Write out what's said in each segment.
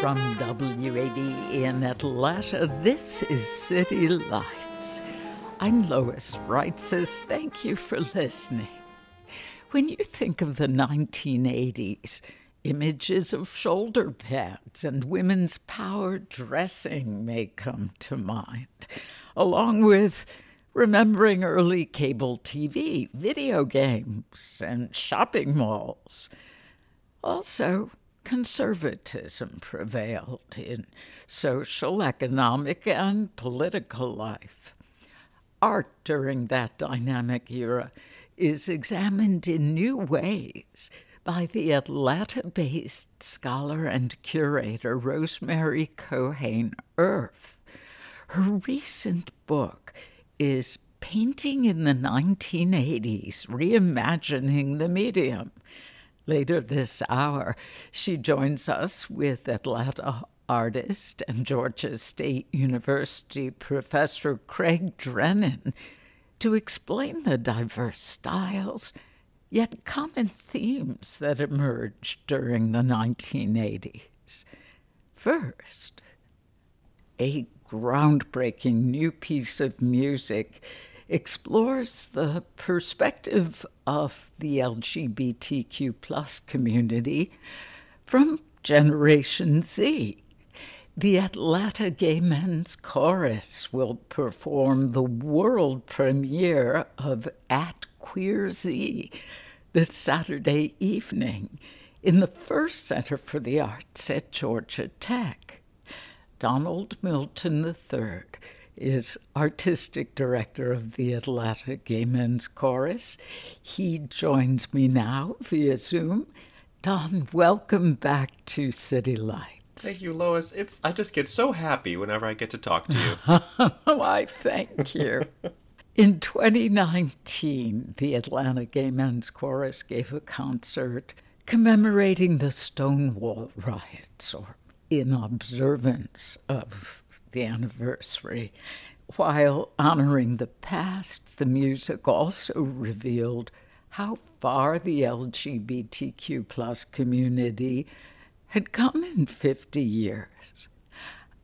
From WABE in Atlanta, this is City Lights. I'm Lois Reitzes. Thank you for listening. When you think of the 1980s, images of shoulder pads and women's power dressing may come to mind, along with remembering early cable TV, video games, and shopping malls. Also, conservatism prevailed in social, economic, and political life. Art during that dynamic era is examined in new ways by the Atlanta-based scholar and curator Rosemary Cohane Earp. Her recent book is Painting in the 1980s, Reimagining the Medium. Later this hour, she joins us with Atlanta artist and Georgia State University professor Craig Drennan to explain the diverse styles, yet common themes that emerged during the 1980s. First, a groundbreaking new piece of music explores the perspective of the LGBTQ plus community from Generation Z. The Atlanta Gay Men's Chorus will perform the world premiere of At Queer Z this Saturday evening in the First Center for the Arts at Georgia Tech. Donald Milton III is artistic director of the Atlanta Gay Men's Chorus. He joins me now via Zoom. Don, welcome back to City Lights. Thank you, Lois. I just get so happy whenever I get to talk to you. Why, thank you. In 2019, the Atlanta Gay Men's Chorus gave a concert commemorating the Stonewall riots, or in observance of the anniversary. While honoring the past, the music also revealed how far the LGBTQ plus community had come in 50 years.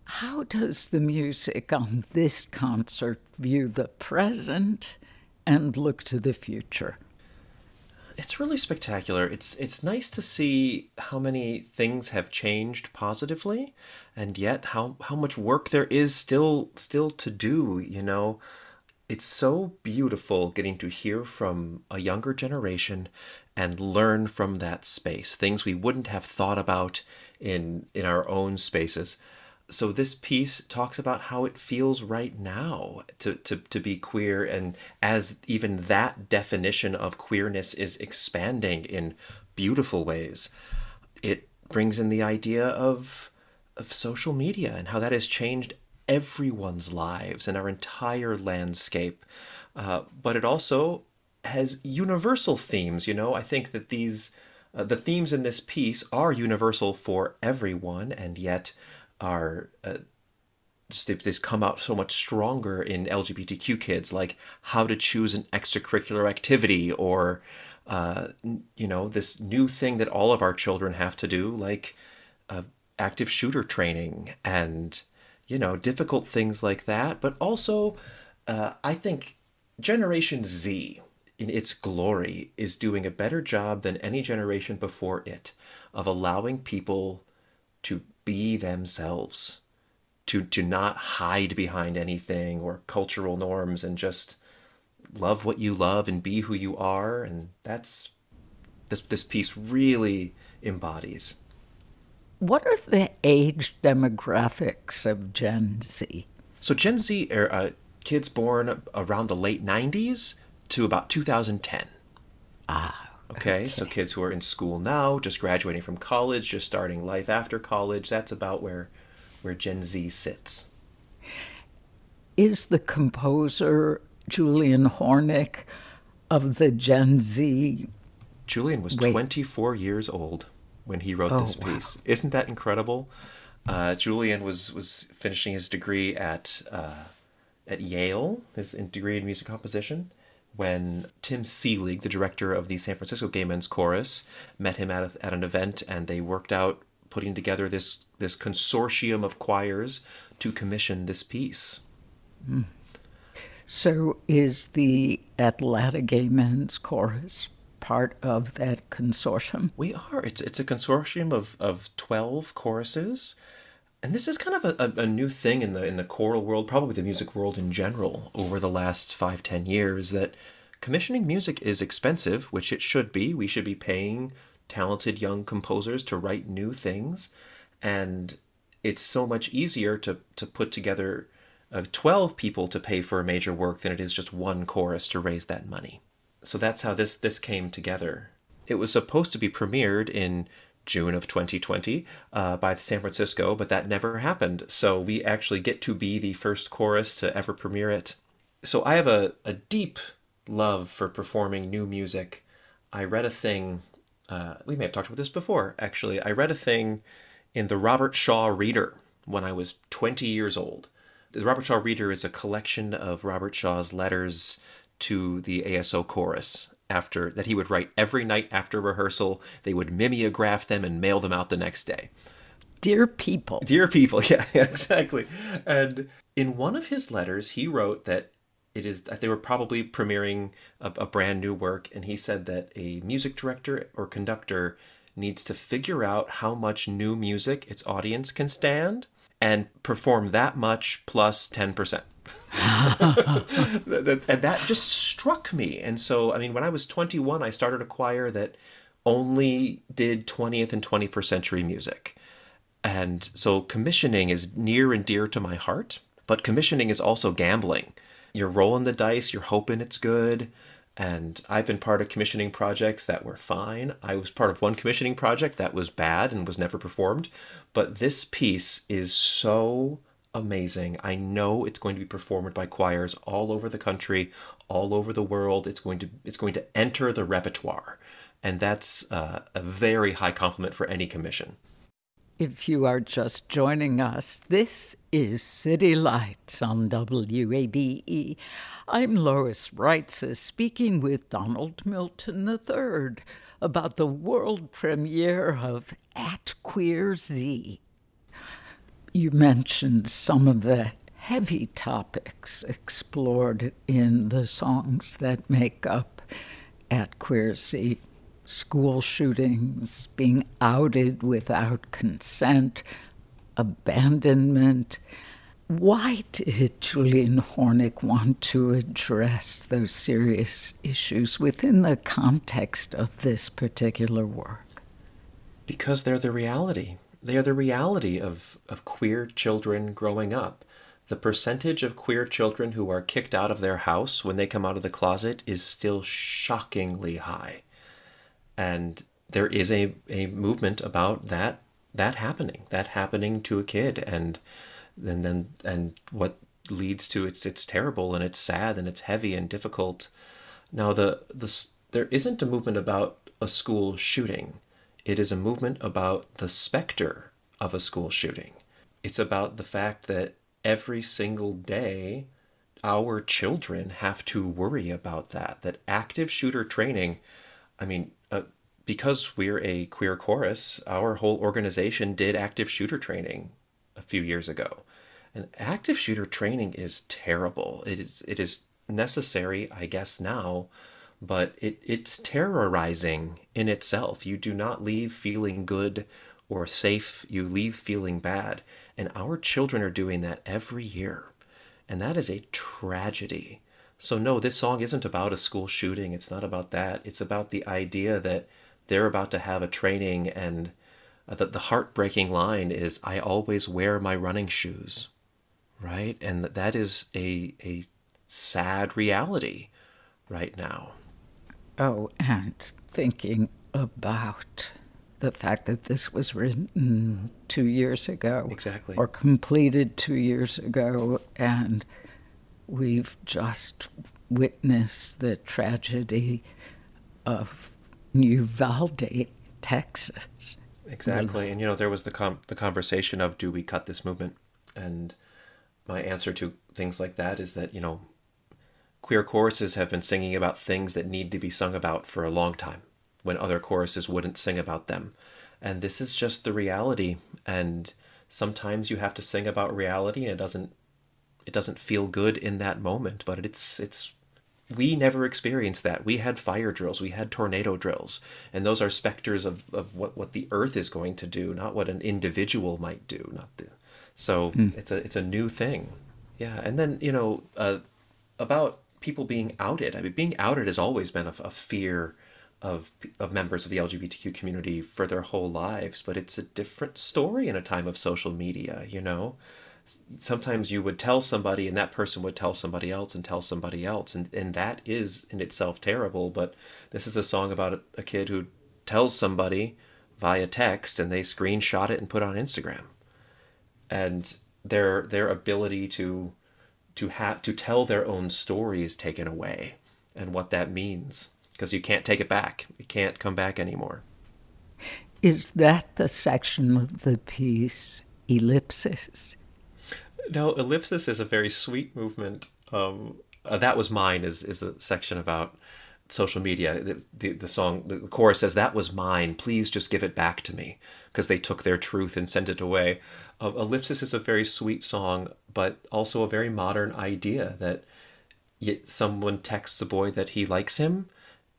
How does the music on this concert view the present and look to the future? It's really spectacular. It's nice to see how many things have changed positively, and yet how much work there is still to do, you know. It's so beautiful getting to hear from a younger generation and learn from that space, things we wouldn't have thought about in our own spaces. So this piece talks about how it feels right now to be queer, and as even that definition of queerness is expanding in beautiful ways. It brings in the idea of social media and how that has changed everyone's lives and our entire landscape. But it also has universal themes, you know. I think that the themes in this piece are universal for everyone, and yet they've come out so much stronger in LGBTQ kids, like how to choose an extracurricular activity, or this new thing that all of our children have to do, like active shooter training, and difficult things like that. But also, I think Generation Z in its glory is doing a better job than any generation before it of allowing people to be themselves, to not hide behind anything or cultural norms, and just love what you love and be who you are. And that's this piece really embodies. What are the age demographics of Gen Z? So Gen Z are kids born around the late 90s to about 2010. Okay, so kids who are in school now, just graduating from college, just starting life after college, that's about where Gen Z sits. Is the composer Julian Hornick of the Gen Z? Julian was 24 years old when he wrote this piece. Wow. Isn't that incredible? Julian was finishing his degree at Yale, his degree in music composition, when Tim Seelig, the director of the San Francisco Gay Men's Chorus, met him at an event, and they worked out putting together this consortium of choirs to commission this piece. Mm. So is the Atlanta Gay Men's Chorus part of that consortium? We are. It's a consortium of 12 choruses. And this is kind of a new thing in the choral world, probably the music world in general, over the last 5-10 years, that commissioning music is expensive, which it should be. We should be paying talented young composers to write new things. And it's so much easier to put together 12 people to pay for a major work than it is just one chorus to raise that money. So that's how this came together. It was supposed to be premiered in June of 2020 by San Francisco, but that never happened. So we actually get to be the first chorus to ever premiere it. So I have a deep love for performing new music. I read a thing, we may have talked about this before, actually. I read a thing in the Robert Shaw Reader when I was 20 years old. The Robert Shaw Reader is a collection of Robert Shaw's letters to the ASO Chorus after that he would write every night after rehearsal. They would mimeograph them and mail them out the next day. Dear people, yeah, exactly. And in one of his letters, he wrote that they were probably premiering a brand new work, and he said that a music director or conductor needs to figure out how much new music its audience can stand and perform that much plus 10%. And that just struck me. And so, I mean, when I was 21, I started a choir that only did 20th and 21st century music. And so commissioning is near and dear to my heart, but commissioning is also gambling. You're rolling the dice, you're hoping it's good. And I've been part of commissioning projects that were fine. I was part of one commissioning project that was bad and was never performed. But this piece is so amazing. I know it's going to be performed by choirs all over the country, all over the world. It's going to enter the repertoire, and that's a very high compliment for any commission. If you are just joining us, this is City Lights on WABE. I'm Lois Reitzes, speaking with Donald Milton III about the world premiere of At Queer Z. You mentioned some of the heavy topics explored in the songs that make up At Queer Z: school shootings, being outed without consent, abandonment. Why did Julian Hornick want to address those serious issues within the context of this particular work? Because they're the reality. They are the reality of queer children growing up. The percentage of queer children who are kicked out of their house when they come out of the closet is still shockingly high. And there is a movement about that happening to a kid. And what leads to it's terrible, and it's sad, and it's heavy and difficult. Now, there isn't a movement about a school shooting. It is a movement about the specter of a school shooting. It's about the fact that every single day, our children have to worry about that active shooter training. I mean, because we're a queer chorus, our whole organization did active shooter training a few years ago. And active shooter training is terrible. It is necessary, I guess, now, but it's terrorizing in itself. You do not leave feeling good or safe. You leave feeling bad. And our children are doing that every year. And that is a tragedy. So no, this song isn't about a school shooting. It's not about that. It's about the idea that they're about to have a training, and the heartbreaking line is, "I always wear my running shoes," right? And that is a sad reality right now. Oh, and thinking about the fact that this was written 2 years ago. Exactly. Or completed 2 years ago, and we've just witnessed the tragedy of Uvalde, Texas. Exactly. And, you know, there was the conversation of, do we cut this movement? And my answer to things like that is that, you know, queer choruses have been singing about things that need to be sung about for a long time, when other choruses wouldn't sing about them. And this is just the reality. And sometimes you have to sing about reality, and it doesn't feel good in that moment, but it's we never experienced that. We had fire drills, we had tornado drills, and those are specters of what the earth is going to do, not what an individual might do. It's a new thing. Yeah. And then, you know, about people being outed. I mean, being outed has always been a fear of members of the LGBTQ community for their whole lives, but it's a different story in a time of social media, you know? Sometimes you would tell somebody, and that person would tell somebody else, and that is in itself terrible, but this is a song about a kid who tells somebody via text, and they screenshot it and put it on Instagram. And their ability to tell their own story is taken away, and what that means, because you can't take it back. It can't come back anymore. Is that the section of the piece, Ellipsis? No, Ellipsis is a very sweet movement. That was mine, is the section about social media. The song, the chorus says, "That was mine, please just give it back to me," because they took their truth and sent it away. Ellipsis is a very sweet song, but also a very modern idea that someone texts the boy that he likes him,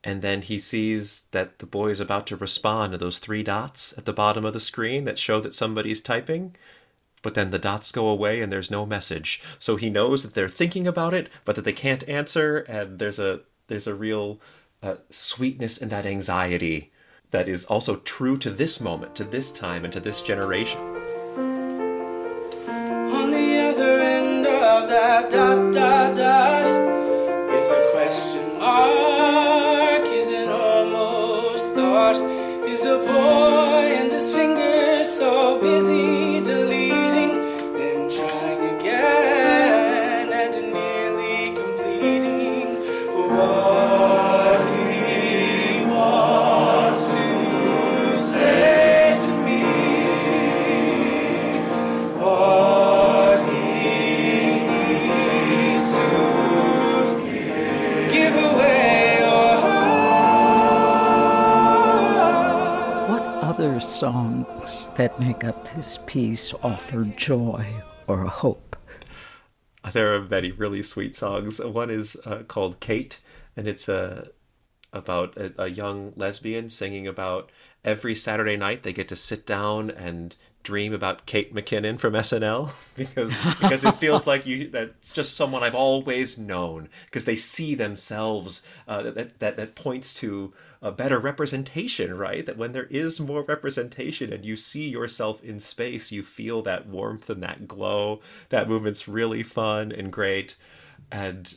and then he sees that the boy is about to respond to those three dots at the bottom of the screen that show that somebody's typing. But then the dots go away and there's no message. So he knows that they're thinking about it, but that they can't answer. And there's a real sweetness in that anxiety that is also true to this moment, to this time, and to this generation. On the other end of that dot, dot, dot is a question mark, is an almost thought, is a boy and his fingers so busy deleting, then trying again and nearly completing what he wants to say to me, what he needs to give away your heart. What other songs that make up this piece offer joy or hope? There are many really sweet songs. One is called Kate, and it's about a young lesbian singing about every Saturday night they get to sit down and dream about Kate McKinnon from SNL, because it feels like that's just someone I've always known, because they see themselves, that points to a better representation, right? That when there is more representation and you see yourself in space, you feel that warmth and that glow. That movement's really fun and great. And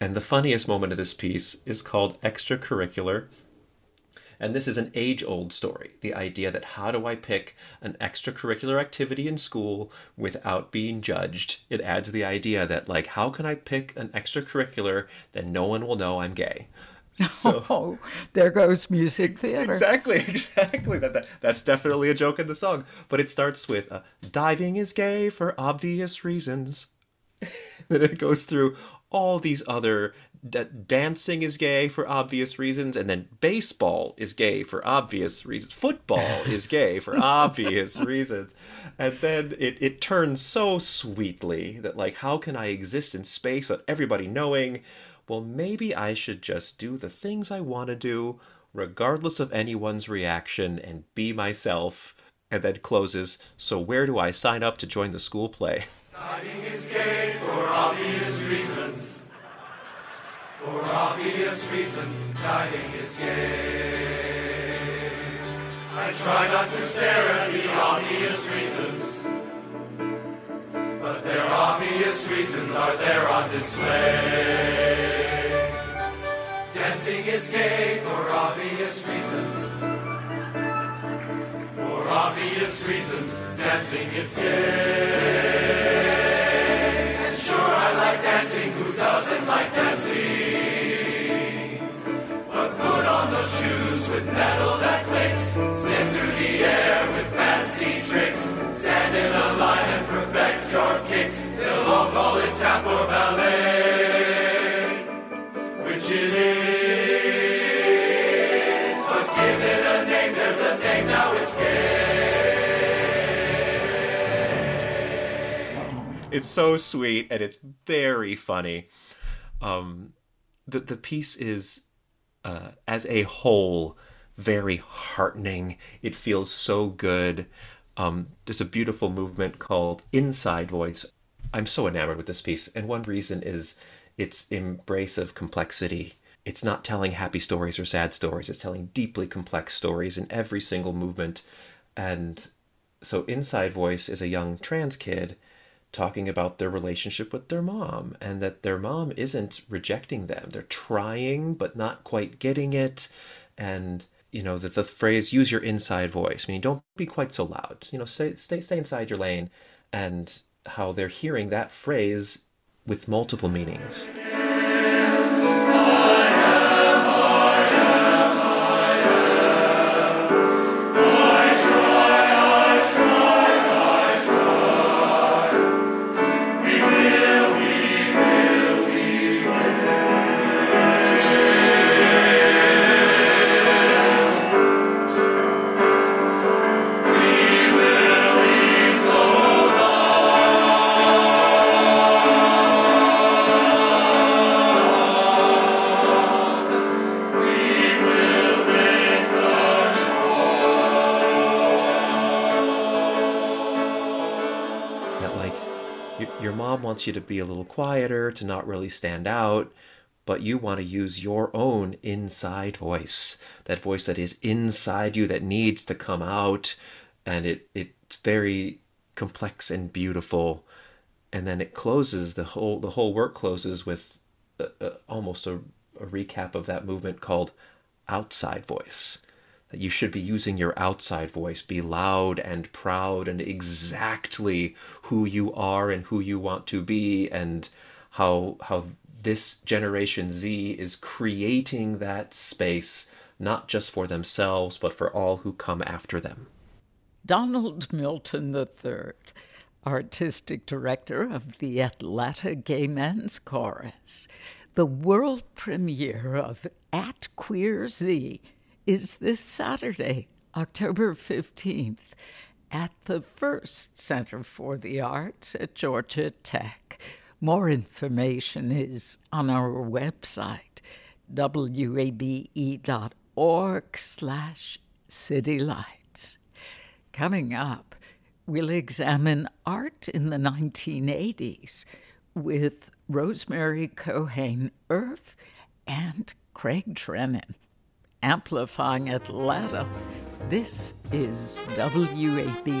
the funniest moment of this piece is called Extracurricular. And this is an age-old story, the idea that how do I pick an extracurricular activity in school without being judged? It adds the idea that, like, how can I pick an extracurricular that no one will know I'm gay? So, oh, there goes music theater. Exactly. That's definitely a joke in the song. But it starts with, diving is gay for obvious reasons. Then it goes through all these other, dancing is gay for obvious reasons, and then baseball is gay for obvious reasons, football is gay for obvious reasons. And then it turns so sweetly that, like, how can I exist in space without everybody knowing well, maybe I should just do the things I want to do, regardless of anyone's reaction, and be myself. And then closes, so where do I sign up to join the school play? Signing is gay for obvious reasons. For obvious reasons, signing is gay. I try not to stare at the obvious reasons, but their obvious reasons are there on display. Dancing is gay for obvious reasons. For obvious reasons, dancing is gay. And sure, I like dancing. Who doesn't like dancing? But put on those shoes with metal that clicks. Slip through the air with fancy tricks. Stand in a line and perfect your kicks. They'll all call it tap or ballet, which it is. But give it a name, there's a name, now it's gay. It's so sweet, and it's very funny. The piece is, as a whole, very heartening. It feels so good. There's a beautiful movement called Inside Voice. I'm so enamored with this piece. And one reason is its embrace of complexity. It's not telling happy stories or sad stories. It's telling deeply complex stories in every single movement. And so Inside Voice is a young trans kid talking about their relationship with their mom, and that their mom isn't rejecting them. They're trying, but not quite getting it. And you know, the phrase, use your inside voice, meaning don't be quite so loud, you know, stay inside your lane, and how they're hearing that phrase with multiple meanings. Wants you to be a little quieter, to not really stand out, but you want to use your own inside voice, that voice that is inside you that needs to come out. And it's very complex and beautiful. And then it closes, the whole work closes with almost a recap of that movement called outside voice, that you should be using your outside voice, be loud and proud and exactly who you are and who you want to be, and how this Generation Z is creating that space, not just for themselves, but for all who come after them. Donald Milton III, artistic director of the Atlanta Gay Men's Chorus. The world premiere of At Queer Z is this Saturday, October 15th, at the First Center for the Arts at Georgia Tech. More information is on our website, wabe.org/citylights. Coming up, we'll examine art in the 1980s with Rosemary Cohane Earp and Craig Drennan. Amplifying Atlanta, this is WABE.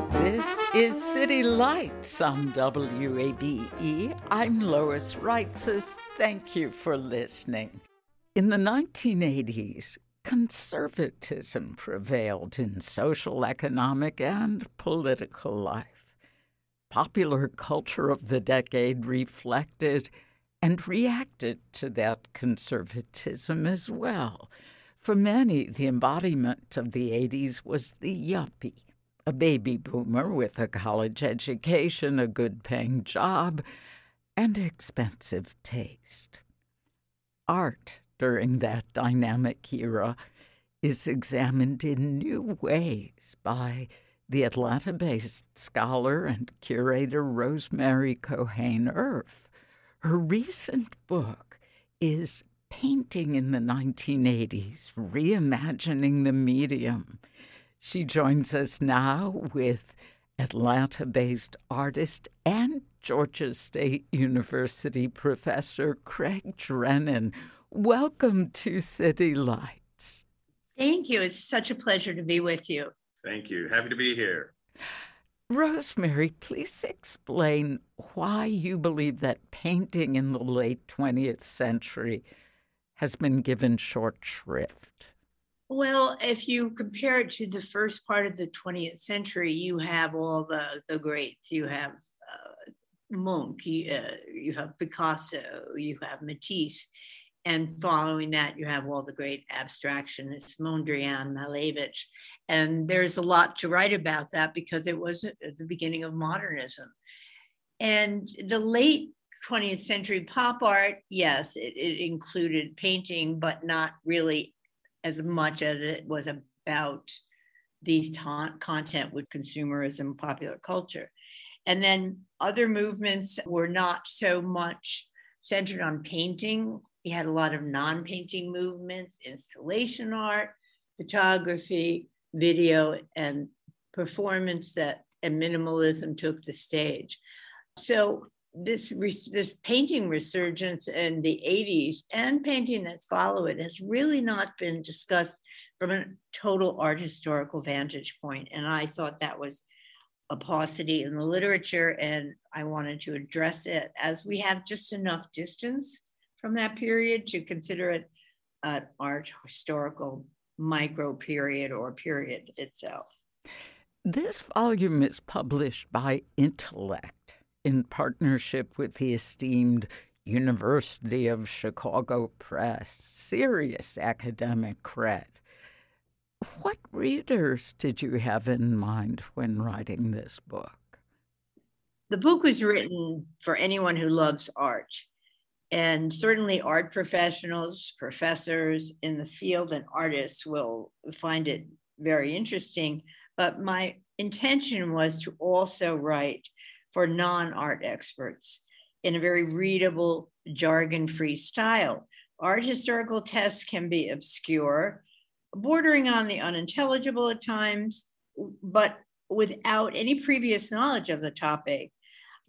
This is City Lights on WABE. I'm Lois Reitzes. Thank you for listening. In the 1980s, conservatism prevailed in social, economic, and political life. Popular culture of the decade reflected and reacted to that conservatism as well. For many, the embodiment of the 80s was the yuppie, a baby boomer with a college education, a good-paying job, and expensive taste. Art during that dynamic era is examined in new ways by the Atlanta-based scholar and curator Rosemary Cohane Earp. Her recent book is Painting in the 1980s, Reimagining the Medium. She joins us now with Atlanta-based artist and Georgia State University professor Craig Drennan. Welcome to City Lights. Thank you. It's such a pleasure to be with you. Thank you. Happy to be here. Rosemary, please explain why you believe that painting in the late 20th century has been given short shrift. Well, if you compare it to the first part of the 20th century, you have all the greats. You have Munch, you have Picasso, you have Matisse, and following that, you have all the great abstractionists, Mondrian, Malevich, and there's a lot to write about that because it was at the beginning of modernism. And the late 20th century pop art, yes, it included painting, but not really as much as it was about these content with consumerism, popular culture. And then other movements were not so much centered on painting. We had a lot of non-painting movements, installation art, photography, video, and performance and minimalism took the stage. So this painting resurgence in the 80s and painting that follow it has really not been discussed from a total art historical vantage point. And I thought that was a paucity in the literature, and I wanted to address it as we have just enough distance from that period to consider it an art historical micro period or period itself. This volume is published by Intellect, in partnership with the esteemed University of Chicago Press, serious academic cred. What readers did you have in mind when writing this book? The book was written for anyone who loves art, and certainly art professionals, professors in the field, and artists will find it very interesting. But my intention was to also write for non-art experts in a very readable, jargon-free style. Art historical texts can be obscure, bordering on the unintelligible at times, but without any previous knowledge of the topic.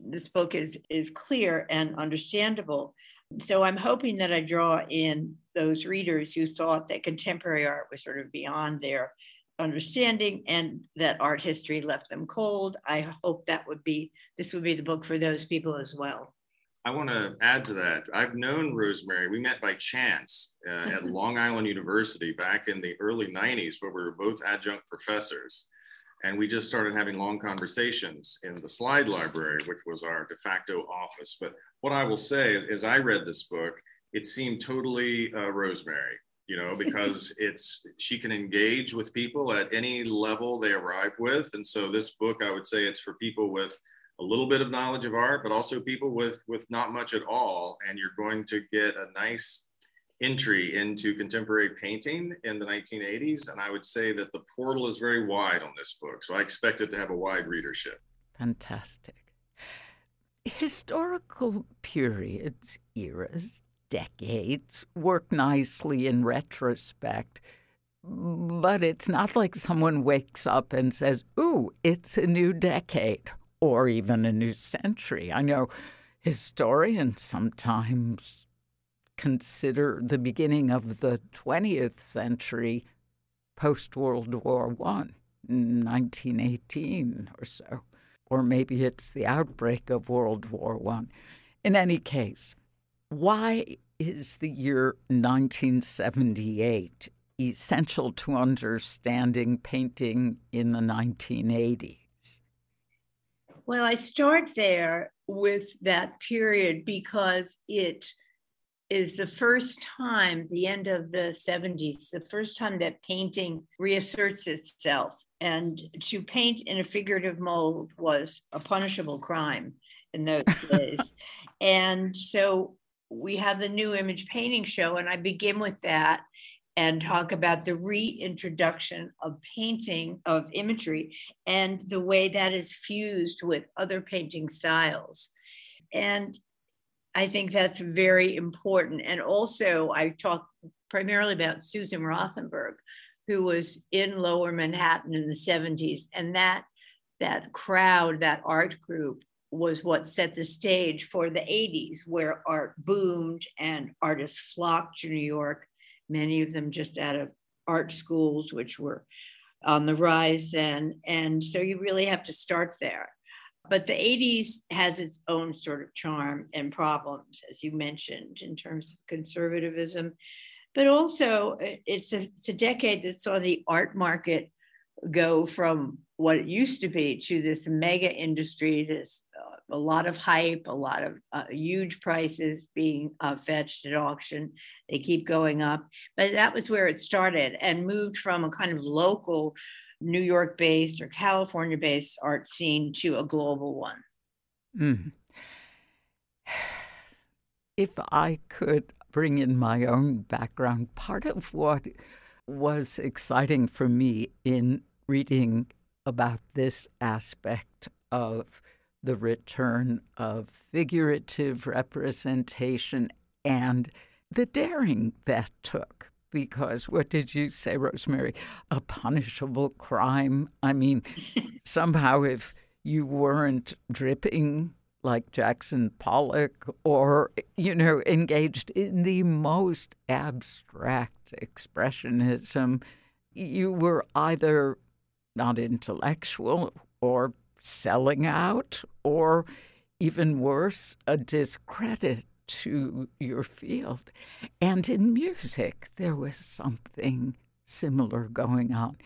This book is clear and understandable. So I'm hoping that I draw in those readers who thought that contemporary art was sort of beyond their understanding and that art history left them cold. I hope this would be the book for those people as well. I want to add to that. I've known Rosemary. We met by chance at Long Island University back in the early 90s, where we were both adjunct professors. And we just started having long conversations in the slide library, which was our de facto office. But what I will say is, as I read this book, it seemed totally Rosemary, because she can engage with people at any level they arrive with. And so this book, I would say it's for people with a little bit of knowledge of art, but also people with not much at all. And you're going to get a nice entry into contemporary painting in the 1980s. And I would say that the portal is very wide on this book. So I expect it to have a wide readership. Fantastic. Historical periods, eras, decades work nicely in retrospect, but it's not like someone wakes up and says, ooh, it's a new decade or even a new century. I know historians sometimes consider the beginning of the 20th century post-World War I, in 1918 or so. Or maybe it's the outbreak of World War I. In any case, why is the year 1978 essential to understanding painting in the 1980s? Well, I start there with that period because it is the first time, the end of the 70s, the first time that painting reasserts itself. And to paint in a figurative mold was a punishable crime in those days. And so we have the New Image Painting Show, and I begin with that and talk about the reintroduction of painting, of imagery, and the way that is fused with other painting styles. And I think that's very important. And also I talk primarily about Susan Rothenberg, who was in Lower Manhattan in the 70s. And that crowd, that art group, was what set the stage for the 80s, where art boomed and artists flocked to New York, many of them just out of art schools, which were on the rise then. And so you really have to start there. But the 80s has its own sort of charm and problems, as you mentioned, in terms of conservatism. But also, it's a decade that saw the art market go from what it used to be to this mega industry, this a lot of hype, a lot of huge prices being fetched at auction. They keep going up. But that was where it started and moved from a kind of local New York-based or California-based art scene to a global one. Mm. If I could bring in my own background, part of what was exciting for me in reading about this aspect of the return of figurative representation and the daring that took. Because what did you say, Rosemary? A punishable crime? I mean, somehow if you weren't dripping like Jackson Pollock or, engaged in the most abstract expressionism, you were either not intellectual or selling out or, even worse, a discredit to your field. And in music, there was something similar going on.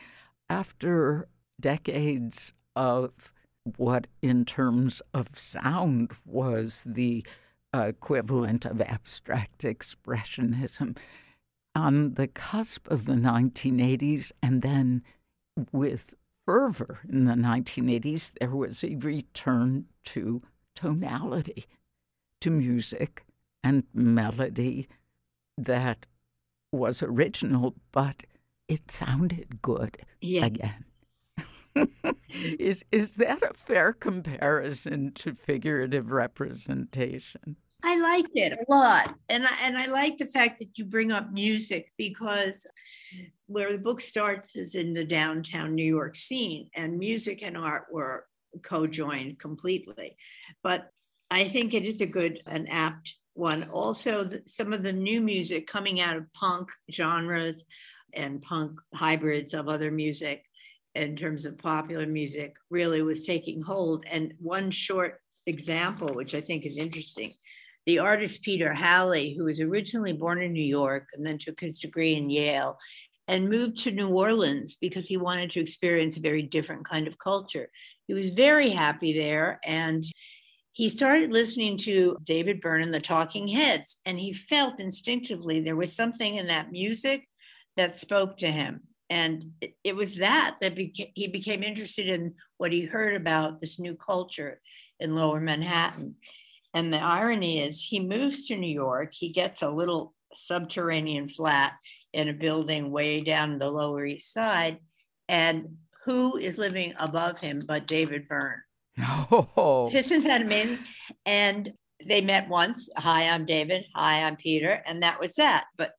After decades of what, in terms of sound, was the equivalent of abstract expressionism, on the cusp of the 1980s, and then with fervor in the 1980s, there was a return to tonality, to music and melody that was original, but it sounded good again. Is that a fair comparison to figurative representation? I liked it a lot. And I like the fact that you bring up music, because where the book starts is in the downtown New York scene, and music and art were co-joined completely. But I think it is a good and apt one. Also, some of the new music coming out of punk genres and punk hybrids of other music in terms of popular music really was taking hold. And one short example, which I think is interesting, the artist Peter Halley, who was originally born in New York and then took his degree in Yale and moved to New Orleans because he wanted to experience a very different kind of culture. He was very happy there, and he started listening to David Byrne and the Talking Heads, and he felt instinctively there was something in that music that spoke to him. And it was he became interested in what he heard about this new culture in Lower Manhattan. And the irony is he moves to New York. He gets a little subterranean flat in a building way down the Lower East Side. And who is living above him but David Byrne? Oh. Isn't that amazing? And they met once. Hi, I'm David. Hi, I'm Peter. And that was that. But,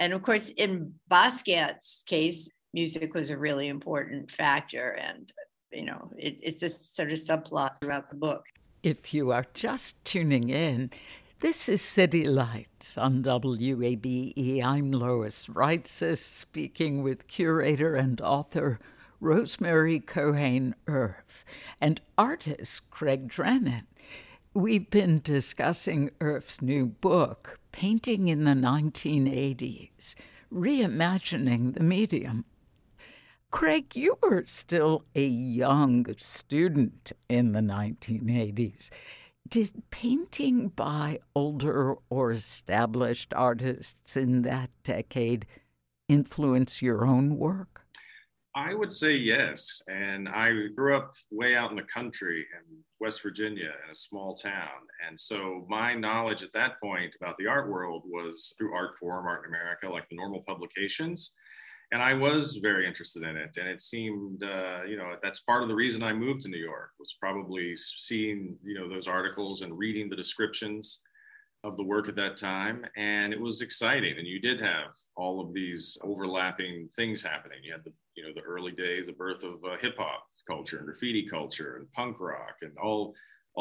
and of course, in Basquiat's case, music was a really important factor. And, it's a sort of subplot throughout the book. If you are just tuning in, This is City Lights on WABE. I'm Lois Reitzis, speaking with curator and author Rosemary Cohane Earp and artist Craig Drennan. We've been discussing Earp's new book, Painting in the 1980s, Reimagining the Medium. Craig, you were still a young student in the 1980s. Did painting by older or established artists in that decade influence your own work? I would say yes. And I grew up way out in the country in West Virginia in a small town. And so my knowledge at that point about the art world was through Art Forum, Art in America, like the normal publications. And I was very interested in it. And it seemed, that's part of the reason I moved to New York, was probably seeing, those articles and reading the descriptions of the work at that time. And it was exciting. And you did have all of these overlapping things happening. You had the early days, the birth of hip hop culture and graffiti culture and punk rock and all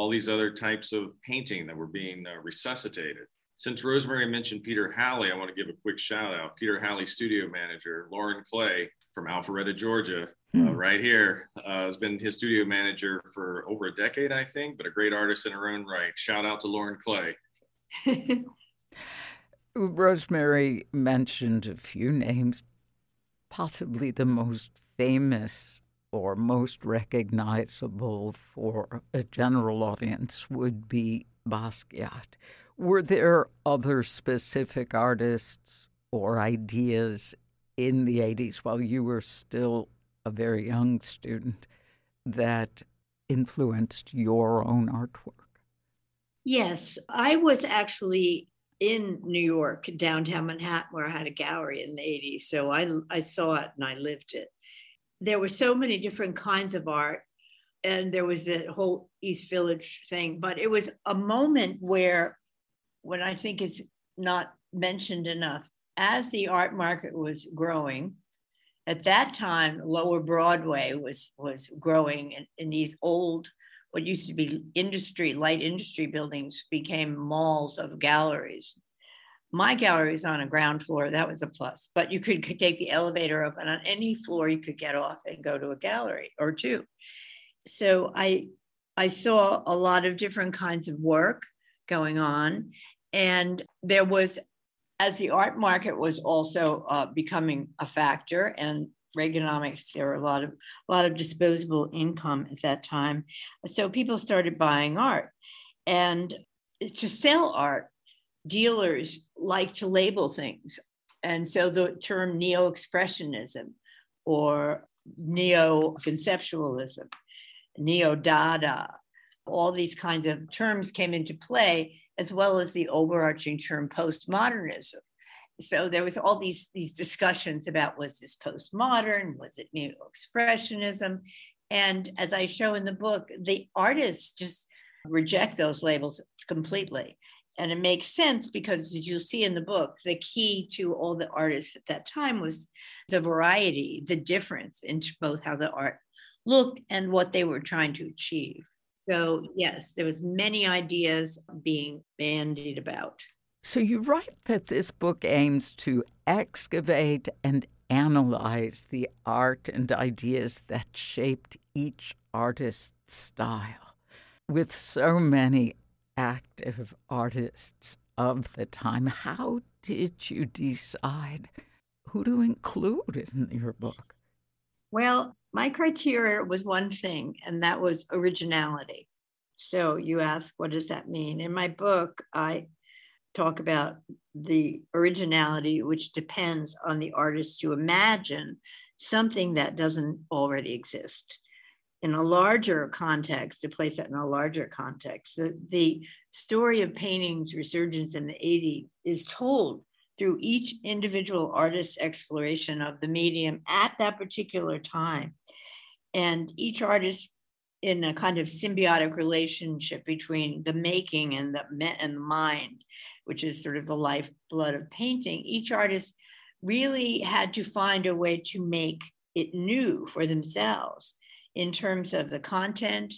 these other types of painting that were being resuscitated. Since Rosemary mentioned Peter Halley, I want to give a quick shout out. Peter Halley, studio manager, Lauren Clay from Alpharetta, Georgia, right here, has been his studio manager for over a decade, I think, but a great artist in her own right. Shout out to Lauren Clay. Rosemary mentioned a few names. Possibly the most famous or most recognizable for a general audience would be Basquiat. Were there other specific artists or ideas in the 80s, while you were still a very young student, that influenced your own artwork? Yes, I was actually in New York, downtown Manhattan, where I had a gallery in the 80s. So I saw it and I lived it. There were so many different kinds of art, and there was the whole East Village thing. But it was a moment where, what I think is not mentioned enough, as the art market was growing, at that time, Lower Broadway was growing in these old, what used to be light industry buildings became malls of galleries. My gallery was on a ground floor, that was a plus, but you could take the elevator up and on any floor you could get off and go to a gallery or two. So I saw a lot of different kinds of work going on. And there was, as the art market was also becoming a factor, and Reaganomics, there were a lot of disposable income at that time. So people started buying art. And to sell art, dealers like to label things. And so the term neo-expressionism or neo-conceptualism, neo-dada, all these kinds of terms came into play, as well as the overarching term postmodernism. So there was all these discussions about, was this postmodern? Was it neo-expressionism? And as I show in the book, the artists just reject those labels completely. And it makes sense because, as you'll see in the book, the key to all the artists at that time was the variety, the difference in both how the art looked and what they were trying to achieve. So yes, there was many ideas being bandied about. So you write that this book aims to excavate and analyze the art and ideas that shaped each artist's style. With so many active artists of the time, how did you decide who to include in your book? Well, my criteria was one thing, and that was originality. So you ask, what does that mean? In my book, I talk about the originality, which depends on the artist to imagine something that doesn't already exist. In a larger context, to place that in a larger context, the story of painting's resurgence in the 80s is told through each individual artist's exploration of the medium at that particular time. And each artist in a kind of symbiotic relationship between the making and the mind, which is sort of the lifeblood of painting, each artist really had to find a way to make it new for themselves in terms of the content,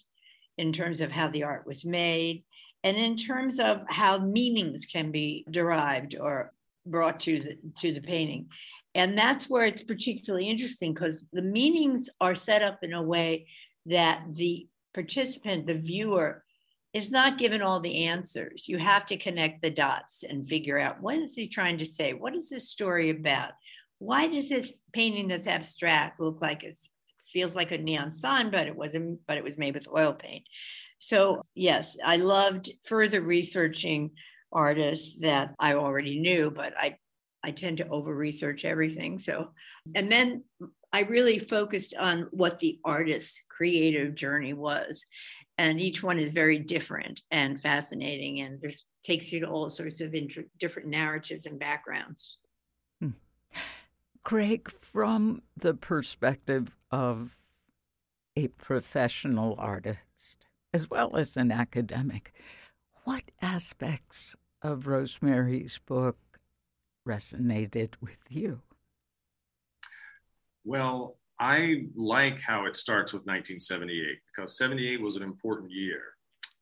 in terms of how the art was made, And in terms of how meanings can be derived or brought to the painting. And that's where it's particularly interesting, because the meanings are set up in a way that the participant, the viewer, is not given all the answers. You have to connect the dots and figure out, what is he trying to say? What is this story about? Why does this painting that's abstract look like it feels like a neon sign, but it wasn't, but it was made with oil paint? So yes, I loved further researching artists that I already knew, but I tend to over-research everything. So, and then I really focused on what the artist's creative journey was. And each one is very different and fascinating, and there's takes you to all sorts of different narratives and backgrounds. Hmm. Craig, from the perspective of a professional artist, as well as an academic, what aspects of Rosemary's book resonated with you? Well, I like how it starts with 1978, because 78 was an important year.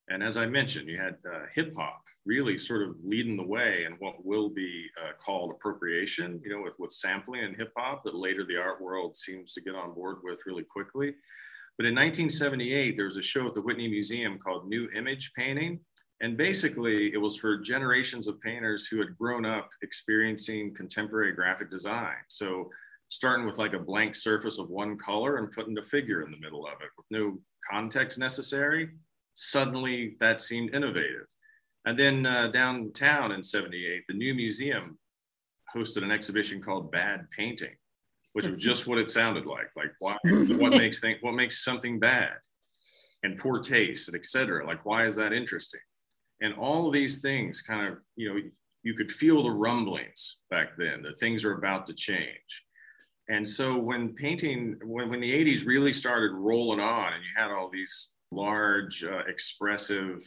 And as I mentioned, you had hip hop really sort of leading the way in what will be called appropriation, you know, with sampling and hip hop that later the art world seems to get on board with really quickly. But in 1978, there was a show at the Whitney Museum called New Image Painting. And basically, it was for generations of painters who had grown up experiencing contemporary graphic design. So starting with like a blank surface of one color and putting a figure in the middle of it with no context necessary, suddenly that seemed innovative. And then downtown in 78, the New Museum hosted an exhibition called Bad Painting, which was just what it sounded like why, what makes something bad and poor taste and et cetera? Like, why is that interesting? And all of these things kind of, you know, you could feel the rumblings back then that things are about to change. And so when painting, when the 80s really started rolling on and you had all these large, expressive,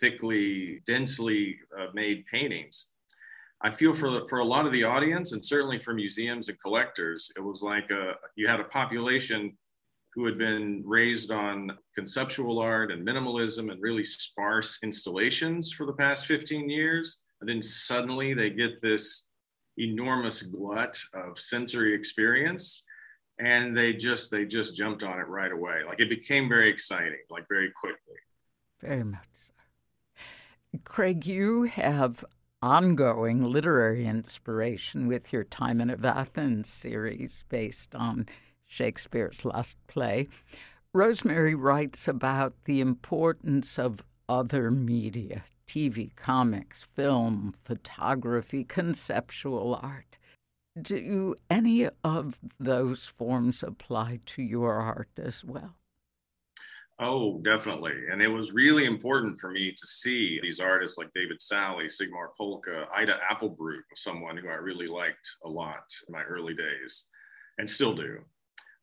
thickly, densely made paintings, I feel for a lot of the audience, and certainly for museums and collectors, it was like you had a population who had been raised on conceptual art and minimalism and really sparse installations for the past 15 years. And then suddenly they get this enormous glut of sensory experience, and they just jumped on it right away. Like, it became very exciting, like very quickly. Very much so. Craig, you have ongoing literary inspiration with your Timon of Athens series based on Shakespeare's last play. Rosemary writes about the importance of other media, TV, comics, film, photography, conceptual art. Do any of those forms apply to your art as well? Oh, definitely. And it was really important for me to see these artists like David Salley, Sigmar Polke, Ida Applebrook, someone who I really liked a lot in my early days and still do.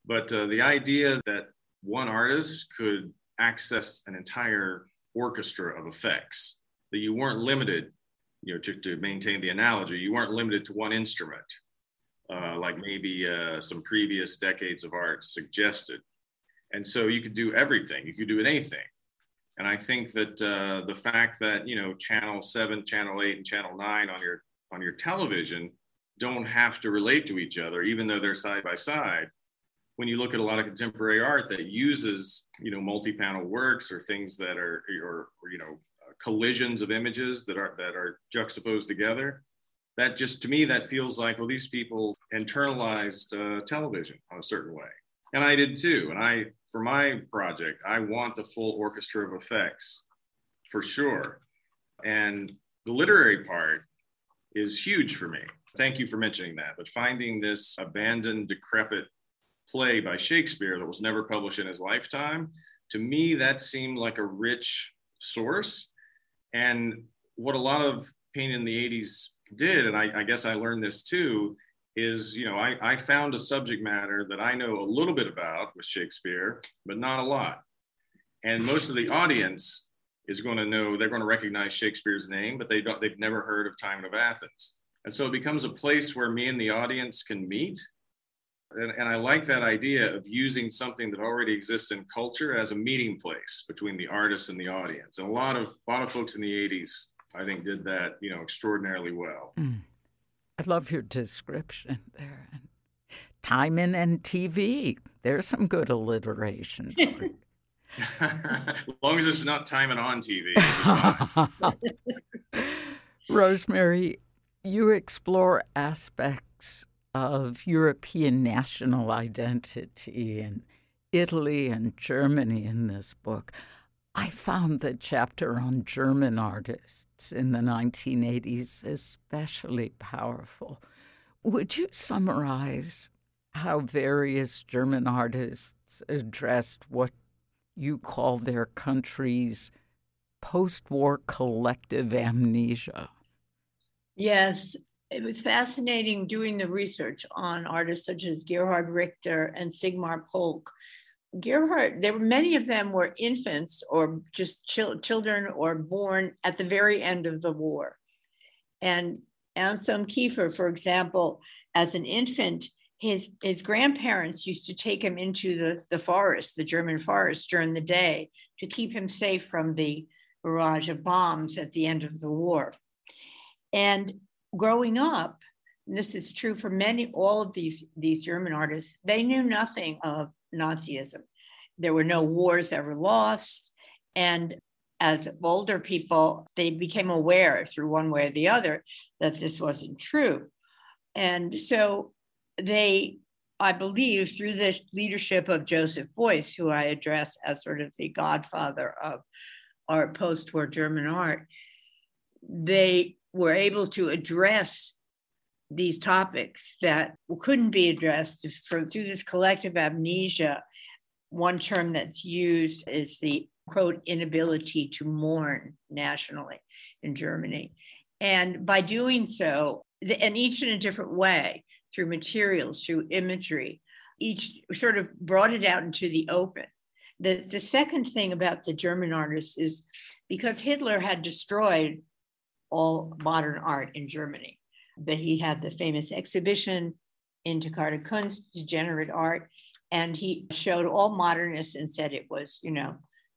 But the idea that one artist could access an entire orchestra of effects, that you weren't limited, you know, to maintain the analogy, you weren't limited to one instrument, like maybe some previous decades of art suggested. And so you could do everything, you could do anything. And I think that the fact that, you know, Channel 7, Channel 8, and Channel 9 on your television don't have to relate to each other, even though they're side by side, when you look at a lot of contemporary art that uses, you know, multi-panel works or things that are, or you know, collisions of images that are juxtaposed together, that just, to me, that feels like, well, these people internalized television on a certain way. And I did too. And I, for my project, I want the full orchestra of effects for sure. And the literary part is huge for me. Thank you for mentioning that. But finding this abandoned, decrepit play by Shakespeare that was never published in his lifetime, to me, that seemed like a rich source. And what a lot of painting in the 80s did, and I guess I learned this too, is, you know, I found a subject matter that I know a little bit about with Shakespeare, but not a lot. And most of the audience is going to know, they're going to recognize Shakespeare's name, but they've never heard of Timon of Athens. And so it becomes a place where me and the audience can meet And I like that idea of using something that already exists in culture as a meeting place between the artist and the audience. And a lot of folks in the 80s, I think, did that, you know, extraordinarily well. Mm. I love your description there. Time in NTV. There's some good alliteration. As long as it's not time and on TV. Rosemary, you explore aspects of European national identity in Italy and Germany in this book. I found the chapter on German artists in the 1980s especially powerful. Would you summarize how various German artists addressed what you call their country's post-war collective amnesia? Yes, it was fascinating doing the research on artists such as Gerhard Richter and Sigmar Polke. Gerhard, there were many of them were infants or just children or born at the very end of the war. And Anselm Kiefer, for example, as an infant, his grandparents used to take him into the forest, the German forest, during the day to keep him safe from the barrage of bombs at the end of the war. And growing up, and this is true for all of these German artists, they knew nothing of Nazism. There were no wars ever lost. And as older people, they became aware through one way or the other that this wasn't true. And so they, I believe, through the leadership of Joseph Beuys, who I address as sort of the godfather of our post-war German art, they were able to address these topics that couldn't be addressed through this collective amnesia. One term that's used is the, quote, inability to mourn nationally in Germany. And by doing so, and each in a different way, through materials, through imagery, each sort of brought it out into the open. The second thing about the German artists is because Hitler had destroyed all modern art in Germany, but he had the famous exhibition Into Karte Kunst, Degenerate Art, and he showed all modernists and said it was, you know,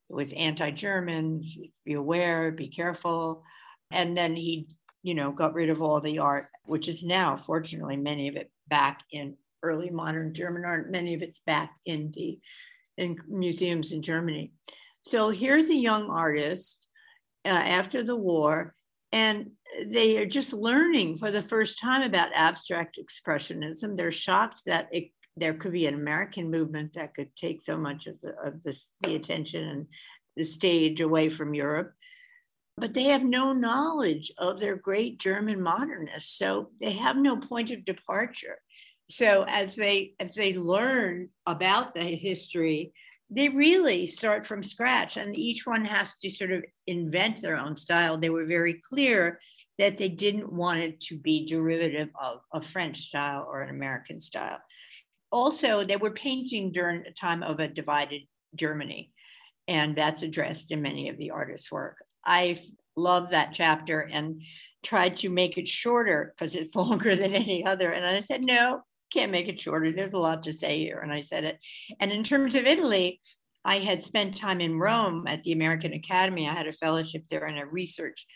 it was anti-German, be aware, be careful. And then he, you know, got rid of all the art, which is now, fortunately, many of it back in early modern German art, many of it's back in museums in Germany. So here's a young artist after the war, and they are just learning for the first time about abstract expressionism. They're shocked that there could be an American movement that could take so much of the attention and the stage away from Europe. But they have no knowledge of their great German modernists, so they have no point of departure. So as they learn about the history, they really start from scratch, and each one has to sort of invent their own style. They were very clear that they didn't want it to be derivative of a French style or an American style. Also, they were painting during a time of a divided Germany, and that's addressed in many of the artists' work. I love that chapter and tried to make it shorter because it's longer than any other. And I said, no, can't make it shorter. There's a lot to say here. And I said it. And in terms of Italy, I had spent time in Rome at the American Academy. I had a fellowship there and I researched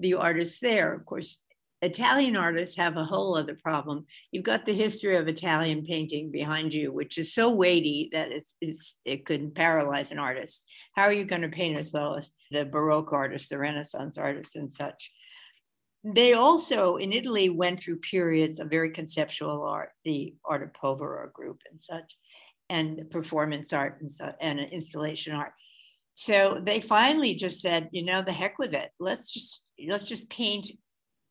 the artists there. Of course, Italian artists have a whole other problem. You've got the history of Italian painting behind you, which is so weighty that it could paralyze an artist. How are you going to paint as well as the Baroque artists, the Renaissance artists and such? They also, in Italy, went through periods of very conceptual art, the art of Povera group and such, and performance art and, so, and installation art. So they finally just said, you know, the heck with it. Let's just paint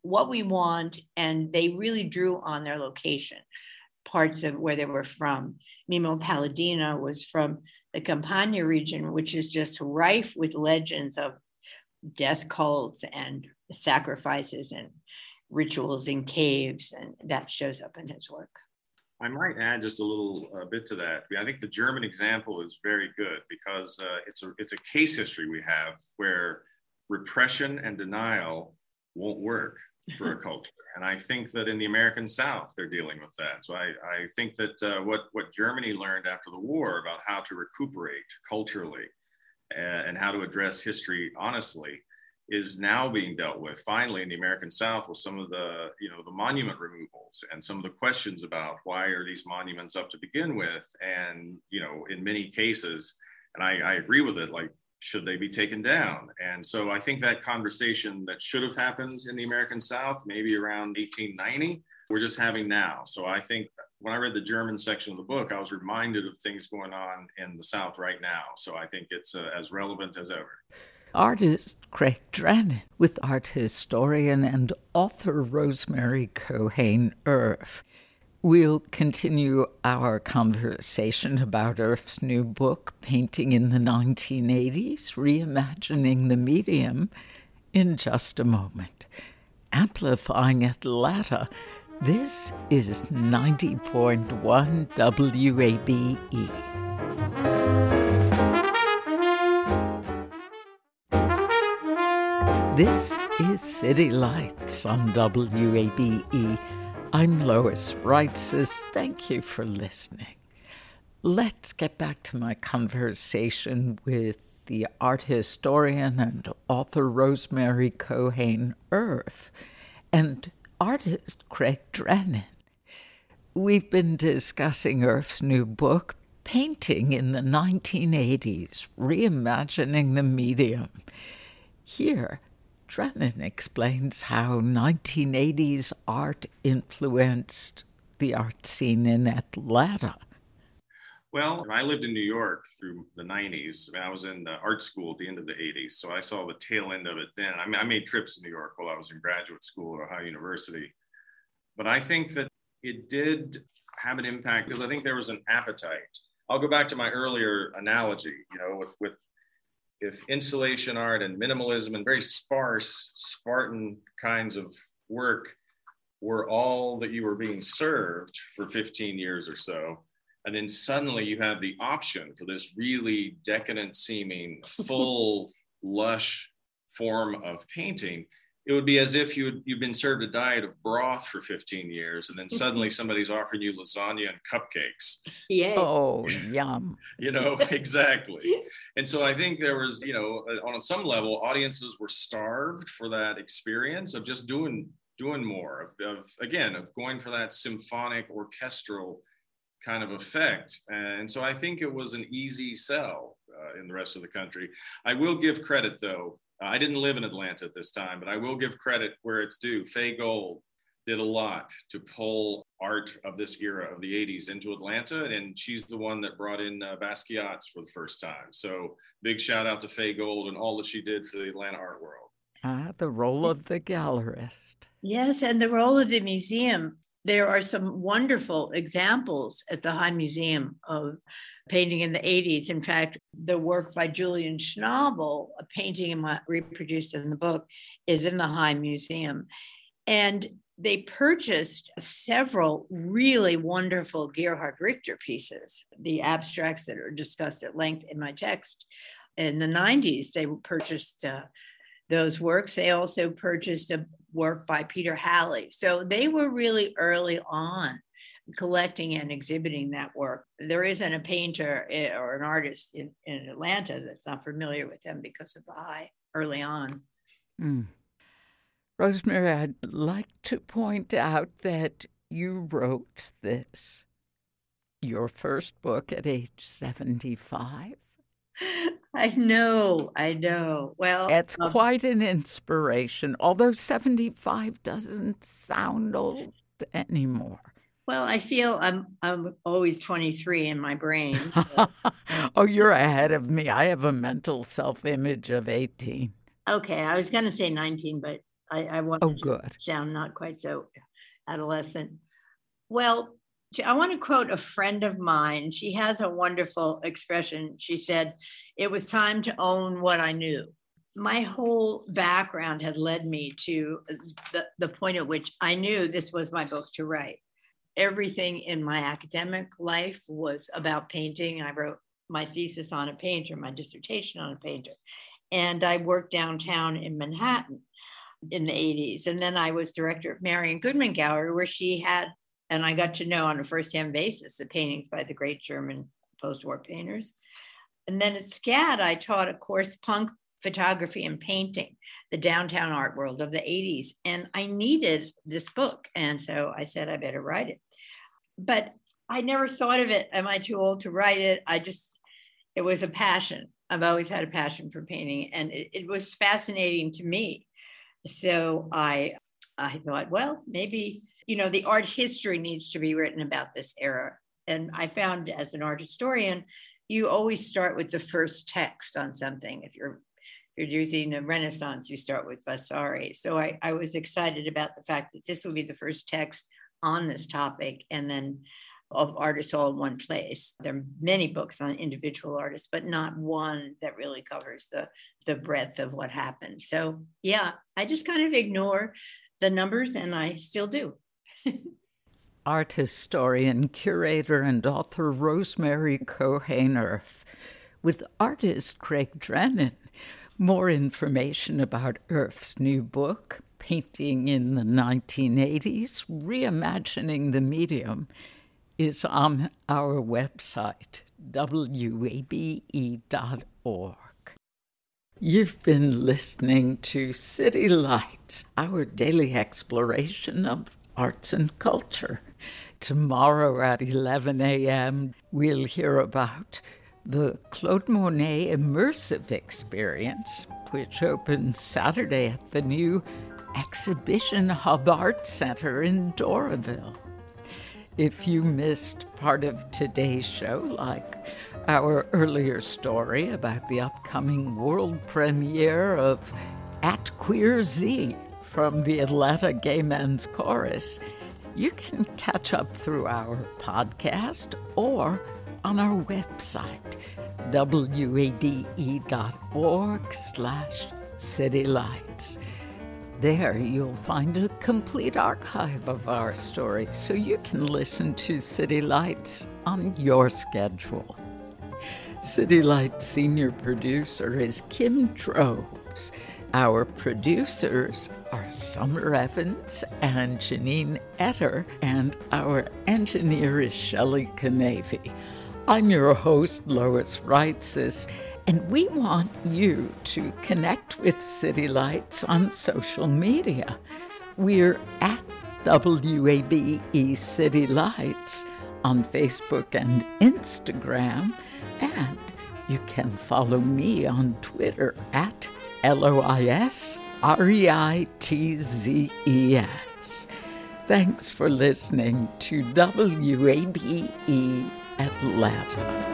what we want, and they really drew on their location, parts of where they were from. Mimmo Palladino was from the Campania region, which is just rife with legends of death cults and sacrifices and rituals in caves, and that shows up in his work. I might add just a little bit to that. I think the German example is very good because it's a case history we have where repression and denial won't work for a culture. And I think that in the American South, they're dealing with that. So I think that what Germany learned after the war about how to recuperate culturally and how to address history honestly is now being dealt with finally in the American South with some of the, you know, the monument removals and some of the questions about why are these monuments up to begin with? And, you know, in many cases, and I agree with it, like, should they be taken down? And so I think that conversation that should have happened in the American South, maybe around 1890, we're just having now. So I think when I read the German section of the book, I was reminded of things going on in the South right now. So I think it's as relevant as ever. Artist Craig Drennan with art historian and author Rosemary Cohane Earp. We'll continue our conversation about Earp's new book, Painting in the 1980s, Reimagining the Medium, in just a moment. Amplifying Atlanta, this is 90.1 WABE. This is City Lights on WABE. I'm Lois Reitzes. Thank you for listening. Let's get back to my conversation with the art historian and author Rosemary Cohane Earp and artist Craig Drennan. We've been discussing Earp's new book, Painting in the 1980s, Reimagining the Medium. Here, Drennan explains how 1980s art influenced the art scene in Atlanta. Well, I lived in New York through the 90s. I was in art school at the end of the 80s, so I saw the tail end of it then. I mean, I made trips to New York while I was in graduate school at Ohio University. But I think that it did have an impact because I think there was an appetite. I'll go back to my earlier analogy, you know, with if installation art and minimalism and very sparse, Spartan kinds of work were all that you were being served for 15 years or so, and then suddenly you have the option for this really decadent seeming, full, lush form of painting, it would be as if you'd been served a diet of broth for 15 years, and then suddenly somebody's offering you lasagna and cupcakes. Yeah. Oh, yum. You know, exactly. And so I think there was, you know, on some level, audiences were starved for that experience of just doing more, of going for that symphonic orchestral kind of effect. And so I think it was an easy sell in the rest of the country. I will give credit, though. I didn't live in Atlanta at this time, but I will give credit where it's due. Fay Gold did a lot to pull art of this era of the 80s into Atlanta, and she's the one that brought in Basquiat for the first time. So big shout out to Fay Gold and all that she did for the Atlanta art world. The role of the gallerist. Yes, and the role of the museum. There are some wonderful examples at the High Museum of painting in the 80s. In fact, the work by Julian Schnabel, a painting reproduced in the book, is in the High Museum. And they purchased several really wonderful Gerhard Richter pieces, the abstracts that are discussed at length in my text. In the 90s, they purchased those works. They also purchased a work by Peter Halley. So they were really early on collecting and exhibiting that work. There isn't a painter or an artist in Atlanta that's not familiar with them because of the High early on. Mm. Rosemary, I'd like to point out that you wrote this, your first book, at age 75. I know. Well, that's quite an inspiration, although 75 doesn't sound old anymore. Well, I feel I'm always 23 in my brain. So. Oh, you're ahead of me. I have a mental self-image of 18. Okay, I was going to say 19, but I want to sound not quite so adolescent. Well, I want to quote a friend of mine. She has a wonderful expression. She said, "It was time to own what I knew." My whole background had led me to the point at which I knew this was my book to write. Everything in my academic life was about painting. I wrote my thesis on a painter, my dissertation on a painter, and I worked downtown in Manhattan. in the 80s. And then I was director of Marian Goodman Gallery, where she had, and I got to know on a first-hand basis, the paintings by the great German post-war painters. And then at SCAD, I taught a course, Punk Photography and Painting, the downtown art world of the 80s. And I needed this book. And so I said, I better write it. But I never thought of it. Am I too old to write it? It was a passion. I've always had a passion for painting, and it was fascinating to me. So I thought, well, maybe, the art history needs to be written about this era. And I found, as an art historian, you always start with the first text on something. If you're using the Renaissance, you start with Vasari. So I was excited about the fact that this would be the first text on this topic, and then of artists all in one place. There are many books on individual artists, but not one that really covers the breadth of what happened. So yeah, I just kind of ignore the numbers, and I still do. Art historian, curator, and author Rosemary Cohane Earp, with artist Craig Drennan. More information about Earp's new book, Painting in the 1980s, Reimagining the Medium, is on our website, wabe.org. You've been listening to City Lights, our daily exploration of arts and culture. Tomorrow at 11 a.m., we'll hear about the Claude Monet Immersive Experience, which opens Saturday at the new Exhibition Hub Art Center in Doraville. If you missed part of today's show, like our earlier story about the upcoming world premiere of At Queer Z from the Atlanta Gay Men's Chorus, you can catch up through our podcast or on our website, wabe.org/citylights. There, you'll find a complete archive of our story, so you can listen to City Lights on your schedule. City Lights senior producer is Kim Droves. Our producers are Summer Evans and Janine Etter, and our engineer is Shelley Canavy. I'm your host, Lois Reitzis, and we want you to connect with City Lights on social media. We're at WABE City Lights on Facebook and Instagram, and you can follow me on Twitter at LOISREITZES. Thanks for listening to WABE Atlanta.